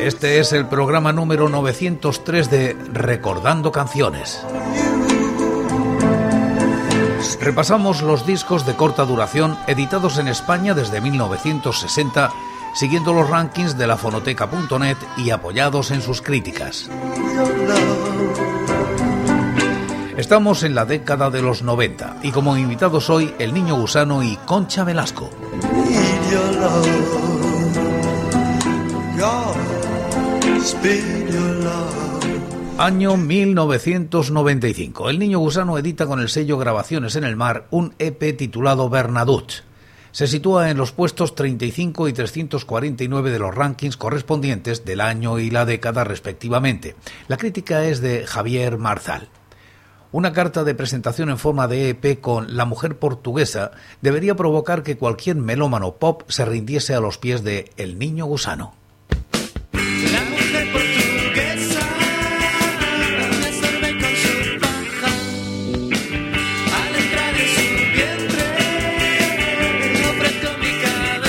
Este es el programa número 903 de Recordando Canciones. Repasamos los discos de corta duración editados en España desde 1960, siguiendo los rankings de lafonoteca.net y apoyados en sus críticas. Estamos en la década de los 90 y como invitados hoy El Niño Gusano y Concha Velasco. Año 1995. El Niño Gusano edita con el sello Grabaciones en el Mar un EP titulado Bernadotte. Se sitúa en los puestos 35 y 349 de los rankings correspondientes del año y la década respectivamente. La crítica es de Javier Marzal. Una carta de presentación en forma de EP con La Mujer Portuguesa debería provocar que cualquier melómano pop se rindiese a los pies de El Niño Gusano. La mujer portuguesa me sorbe con su paja, al entrar en su vientre ofrezco mi cabeza.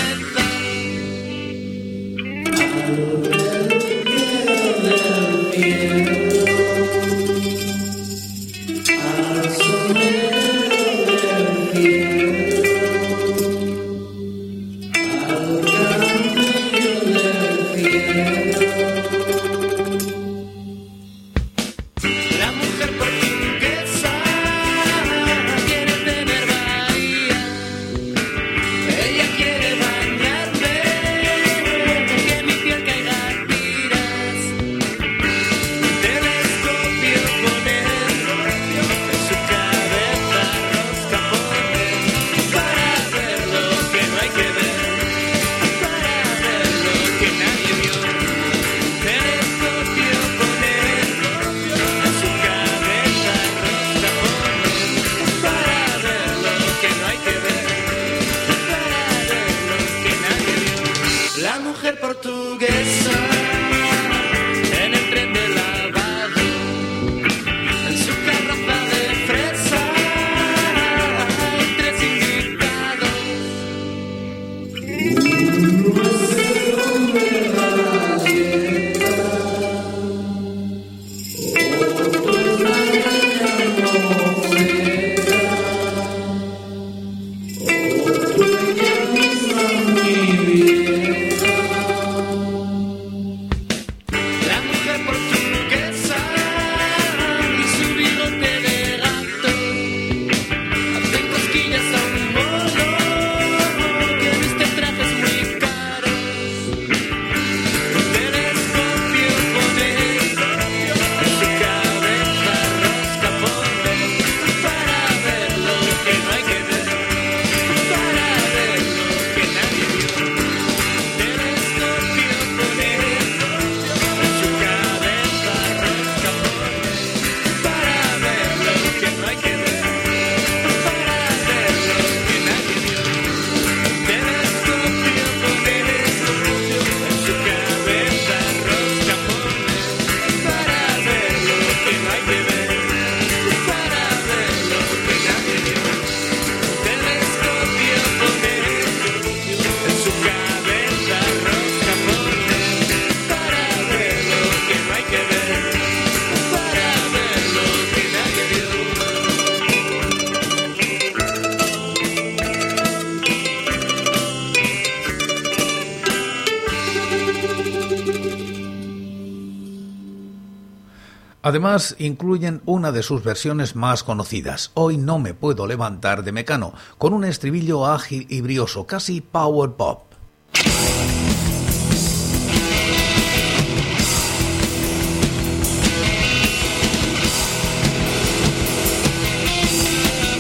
Además, incluyen una de sus versiones más conocidas, Hoy no me puedo levantar, de Mecano, con un estribillo ágil y brioso, casi power pop.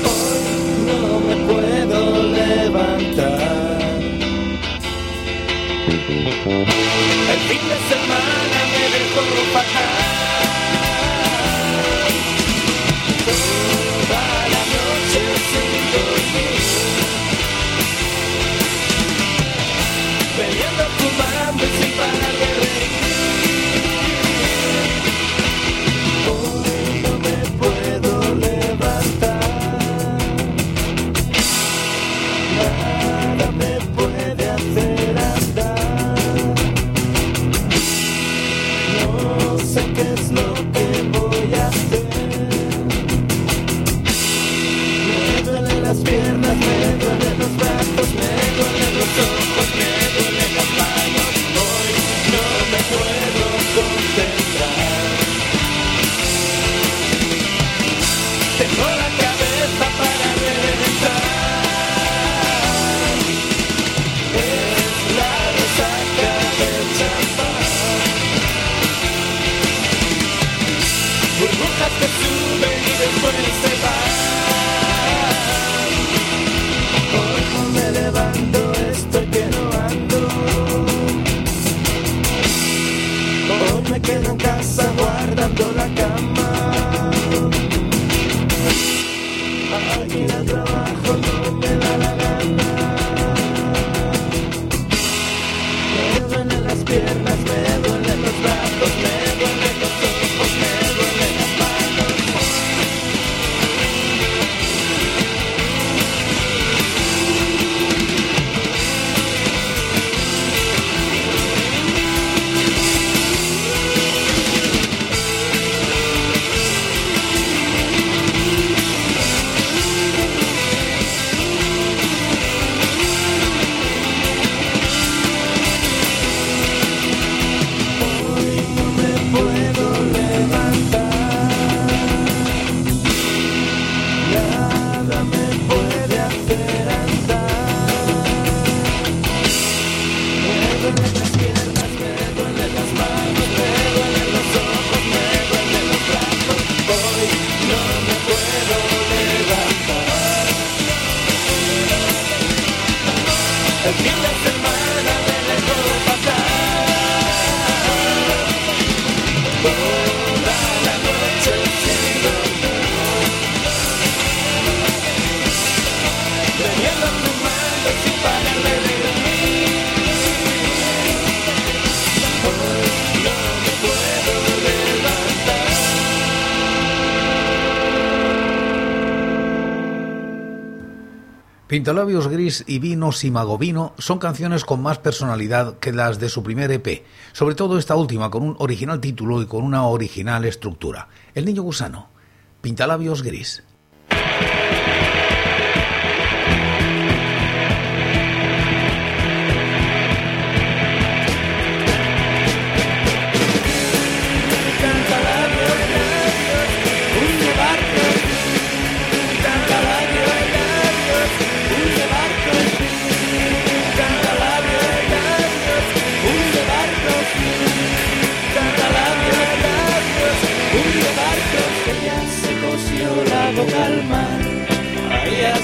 Hoy no me puedo levantar. Pintalabios Gris y Vino Simagovino son canciones con más personalidad que las de su primer EP, sobre todo esta última con un original título y con una original estructura. El Niño Gusano, Pintalabios Gris.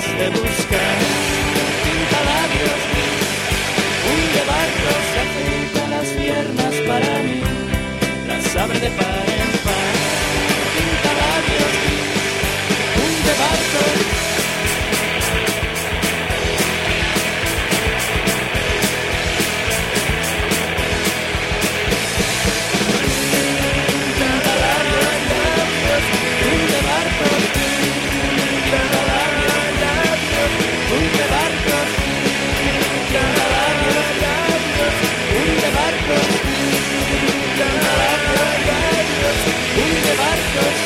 Te buscan pintalabios gris, un barco se afeita las piernas para mí, las abre de par en par. Pintalabios gris, un barco. Pintalabios gris, un barco.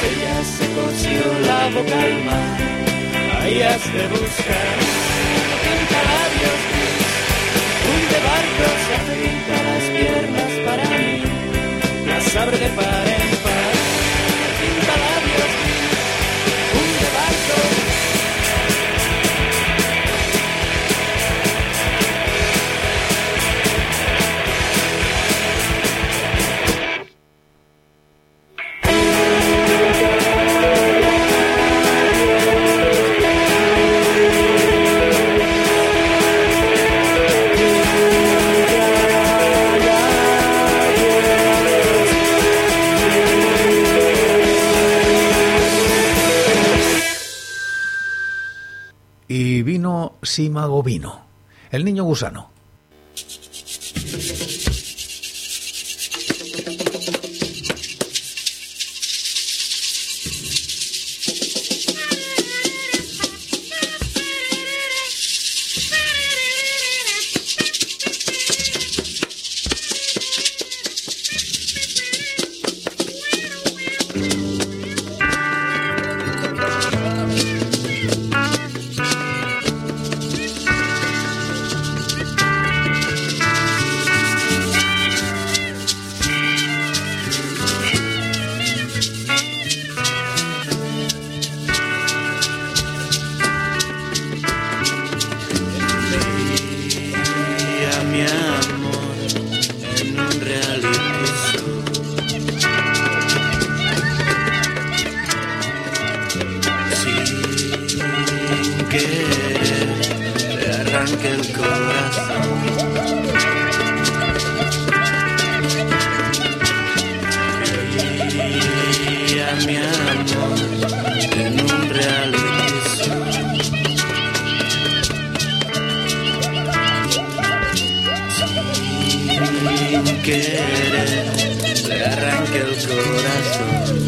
Ella se cosió la boca al mar, ahí has de buscar. Pintalabios gris, un de barco se afeita las piernas para mí, las abre de par en par. Pintalabios gris, un de barco. Simagovino, El Niño Gusano. toca el corazón. Creía mi amor en un real beso. Sin querer le arranqué el corazón.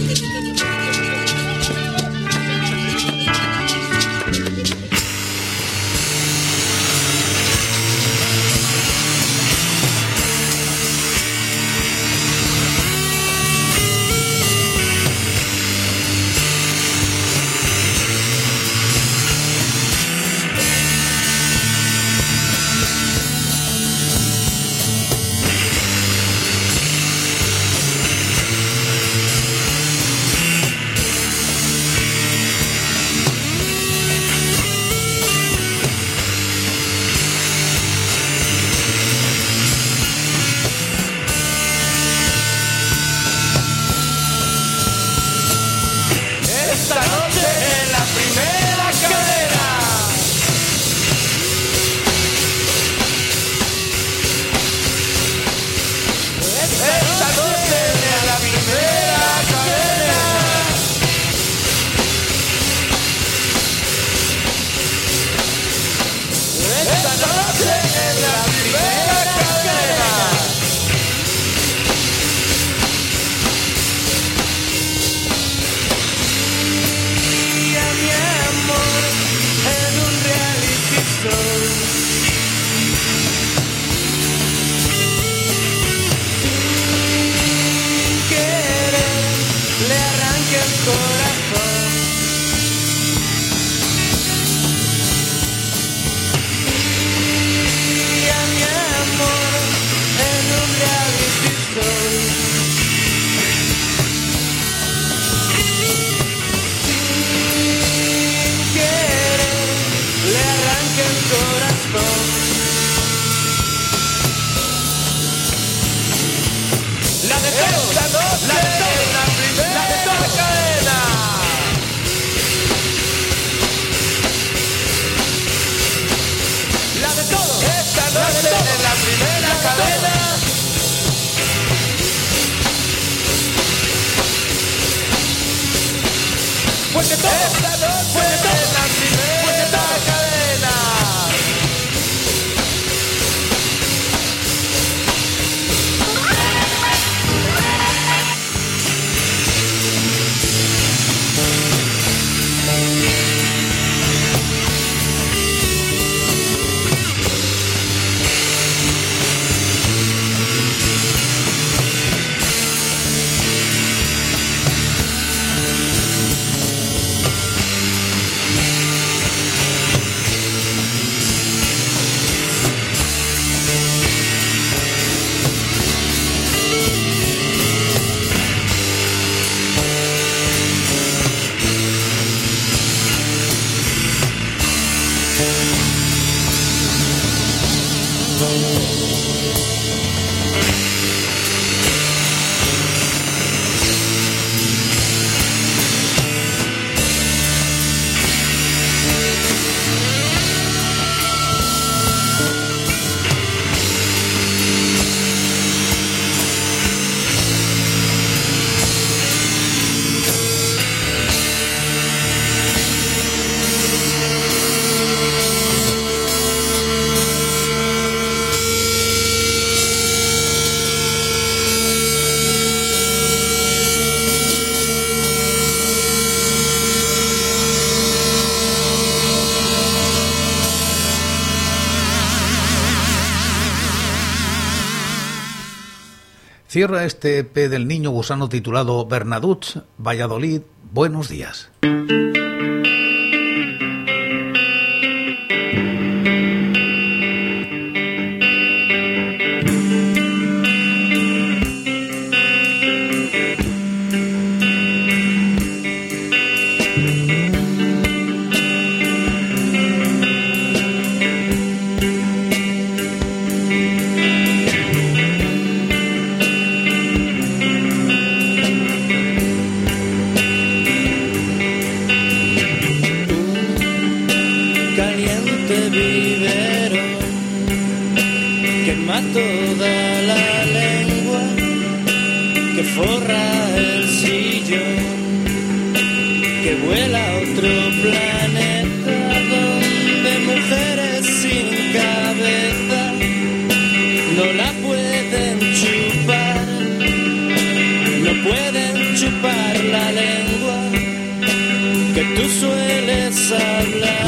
Cierra este EP del Niño Gusano titulado Bernadotte, Valladolid, buenos días. toda la lengua que forra el sillón, que vuela a otro planeta donde mujeres sin cabeza no la pueden chupar, no pueden chupar la lengua que tú sueles hablar.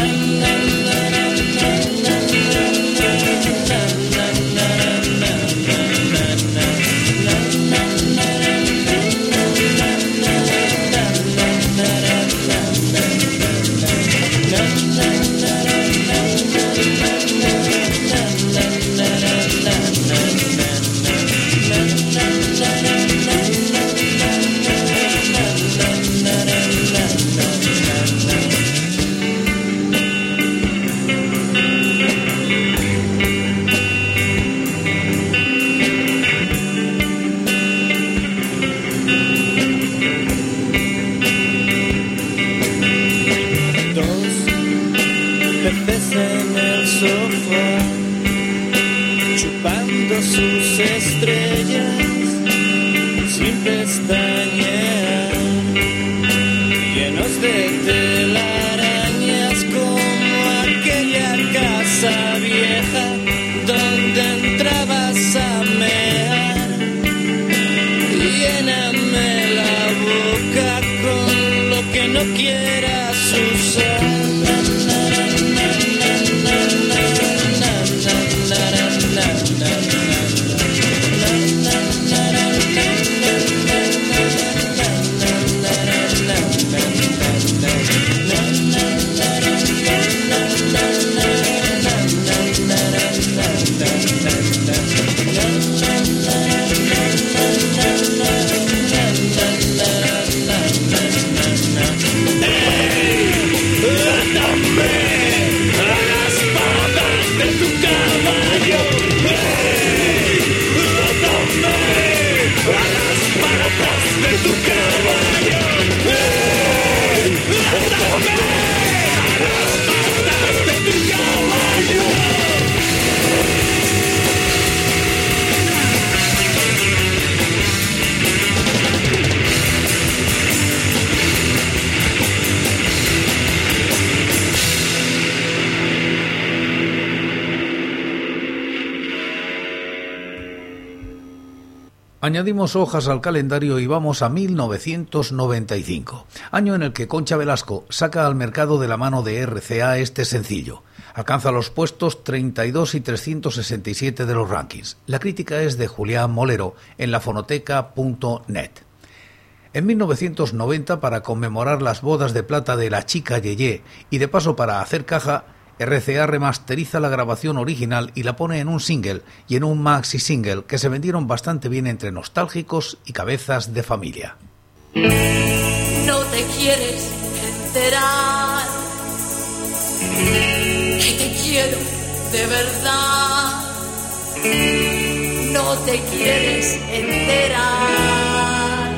Sus estrellas sin pestañear, llenos de telarañas como aquella casa vieja donde entrabas a mear. Lléname la boca con lo que no quieras usar. Añadimos hojas al calendario y vamos a 1995, año en el que Concha Velasco saca al mercado de la mano de RCA este sencillo. Alcanza los puestos 32 y 367 de los rankings. La crítica es de Julián Molero en lafonoteca.net. En 1990, para conmemorar las bodas de plata de la chica Yeye y de paso para hacer caja, RCA remasteriza la grabación original y la pone en un single y en un maxi single que se vendieron bastante bien entre nostálgicos y cabezas de familia. No te quieres enterar que te quiero de verdad. No te quieres enterar.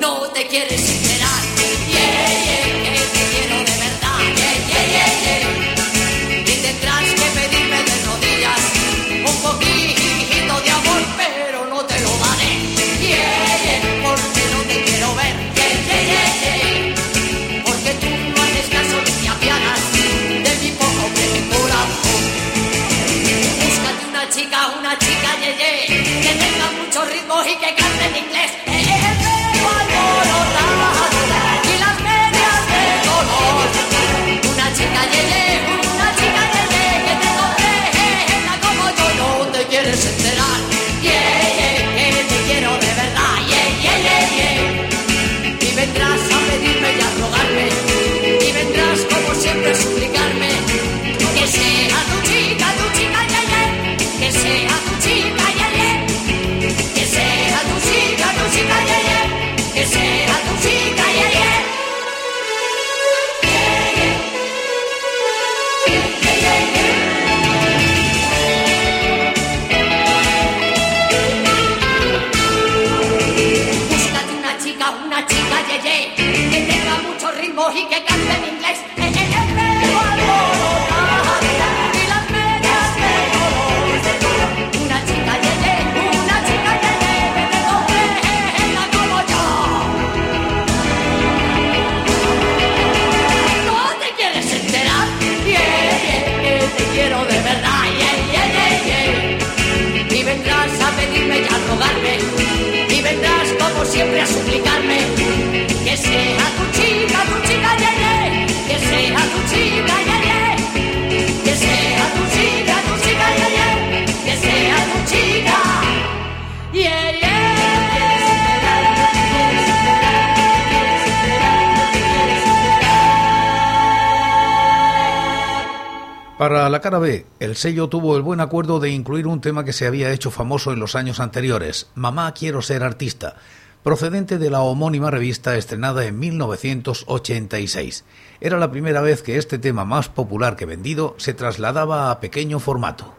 No te quieres enterar. Yeah, yeah, que te quiero de verdad. Yeah, yeah, yeah, yeah. Tendrás que pedirme de rodillas un poquito de amor, pero no te lo daré, yeah, yeah, porque no te quiero ver, yeah, yeah, yeah, porque tú no haces caso ni te apiadas de mi poco corazón. Búscate una chica, yeah, yeah, que tenga muchos ritmos y que cante en inglés, pero alborotadas y las medias de color. Una chica, yeah, yeah, una chica. Quieres enterar, yeah, yeah, que te quiero de verdad, yeah, yeah, yeah, yeah. Y vendrás a pedirme y a rogarme, y vendrás como siempre a suplicarme que sea tu chica, yeah, yeah, que sea tu chica, yeah, yeah, que sea tu chica, yeah, yeah, que sea tu chica, yeah, yeah, yeah, yeah, yeah, yeah, yeah. Que tenga mucho ritmo y que cante en inglés. Pero alborotada y las medias de color. Una chica, yeah, yeah. Para la cara B, el sello tuvo el buen acuerdo de incluir un tema que se había hecho famoso en los años anteriores, Mamá quiero ser artista, procedente de la homónima revista estrenada en 1986. Era la primera vez que este tema más popular que vendido se trasladaba a pequeño formato.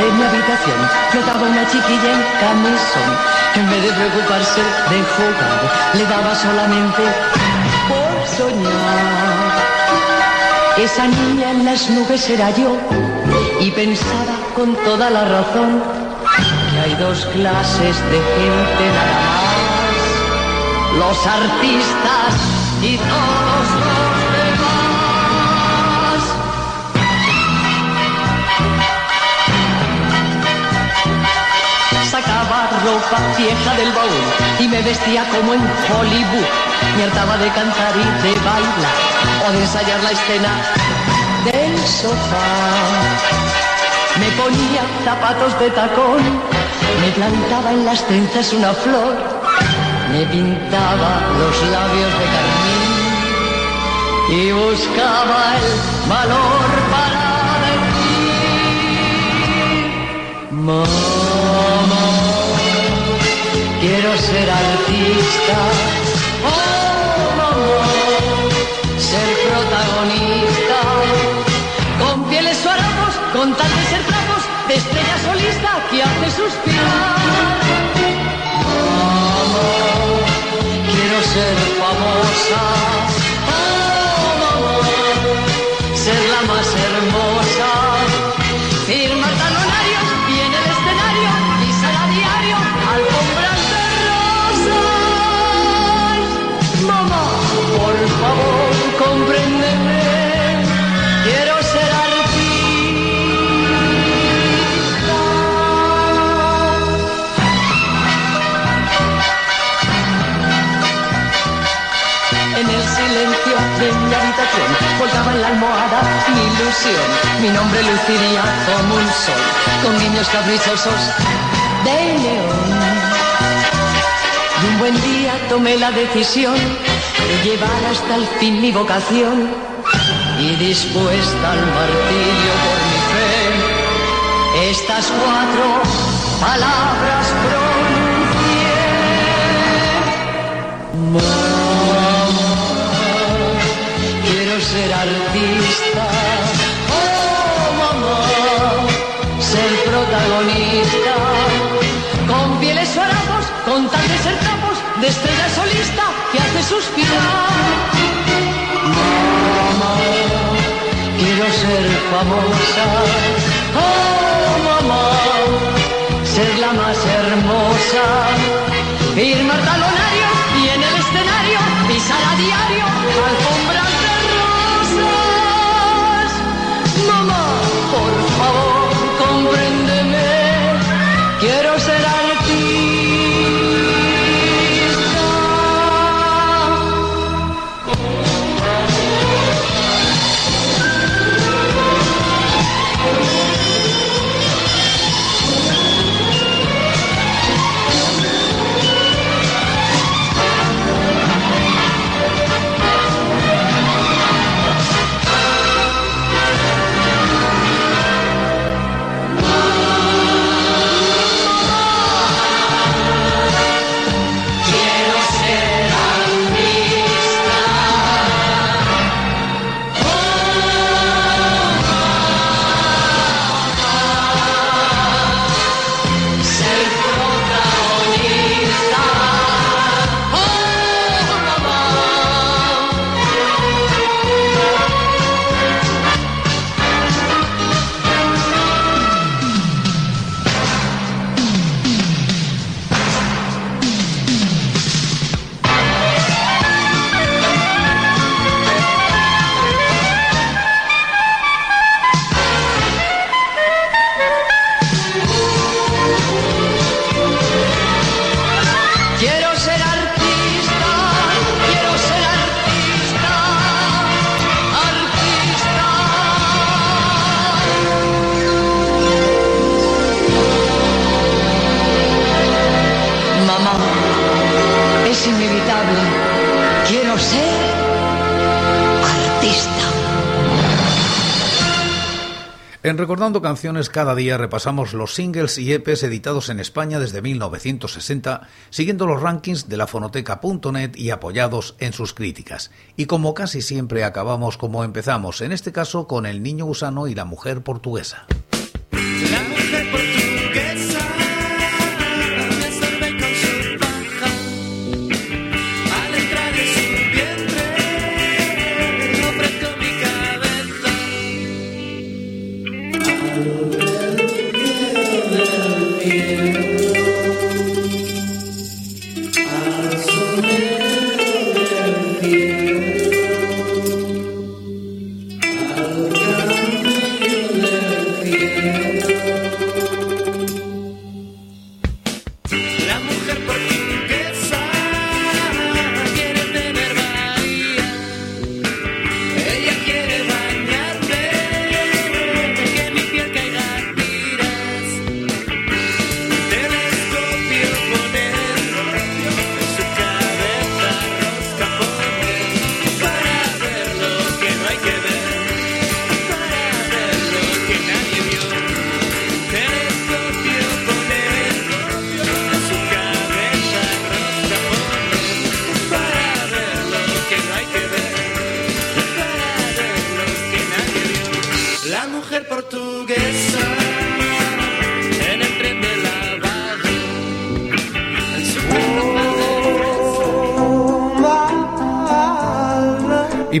En mi habitación flotaba una chiquilla en camisón. En vez de preocuparse de jugar, le daba solamente por soñar. Esa niña en las nubes era yo, y pensaba con toda la razón que hay dos clases de gente nada más: los artistas y todos los demás. Sacaba ropa vieja del baúl y me vestía como en Hollywood. Me hartaba de cantar y de bailar o de ensayar la escena del sofá. Me ponía zapatos de tacón, me plantaba en las trenzas una flor, me pintaba los labios de carmín y buscaba el valor para decir más. Quiero ser artista, oh mamá, ser protagonista, con pieles o harapos, con tal de ser trapos, de estrella solista que hace suspirar. Mamá, quiero ser famosa, oh mamá, ser la más hermosa, firmar talonarios y en el escenario, pisar a diario, alfombra. Por favor, compréndeme, quiero ser artista. En el silencio de mi habitación colgaba en la almohada mi ilusión. Mi nombre luciría como un sol, con guiños caprichosos de neón. Y un buen día tomé la decisión de llevar hasta el fin mi vocación, y dispuesta al martirio por mi fe, estas cuatro palabras pronuncié: mamá, quiero ser artista, oh mamá, ser protagonista, con pieles o harapos, con tal de ser trapos, de estrella solista que hace suspirar. Mamá, quiero ser famosa, oh mamá, ser la más hermosa, firmar talonarios y en el escenario pisar a diario alfombras de rosas. Mamá, por favor, compréndeme, quiero ser artista. es inevitable. Quiero ser artista. En Recordando Canciones, cada día repasamos los singles y EPs editados en España desde 1960, siguiendo los rankings de lafonoteca.net y apoyados en sus críticas. Y como casi siempre, acabamos como empezamos, en este caso con El Niño Gusano y La Mujer Portuguesa. La mujer portuguesa me sorbe con su paja. Al entrar en su vientre, ofrezco mi cabeza. Y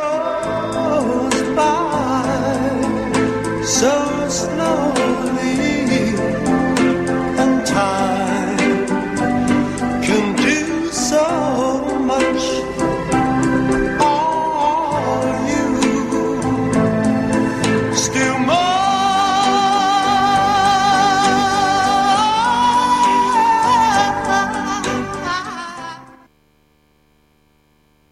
So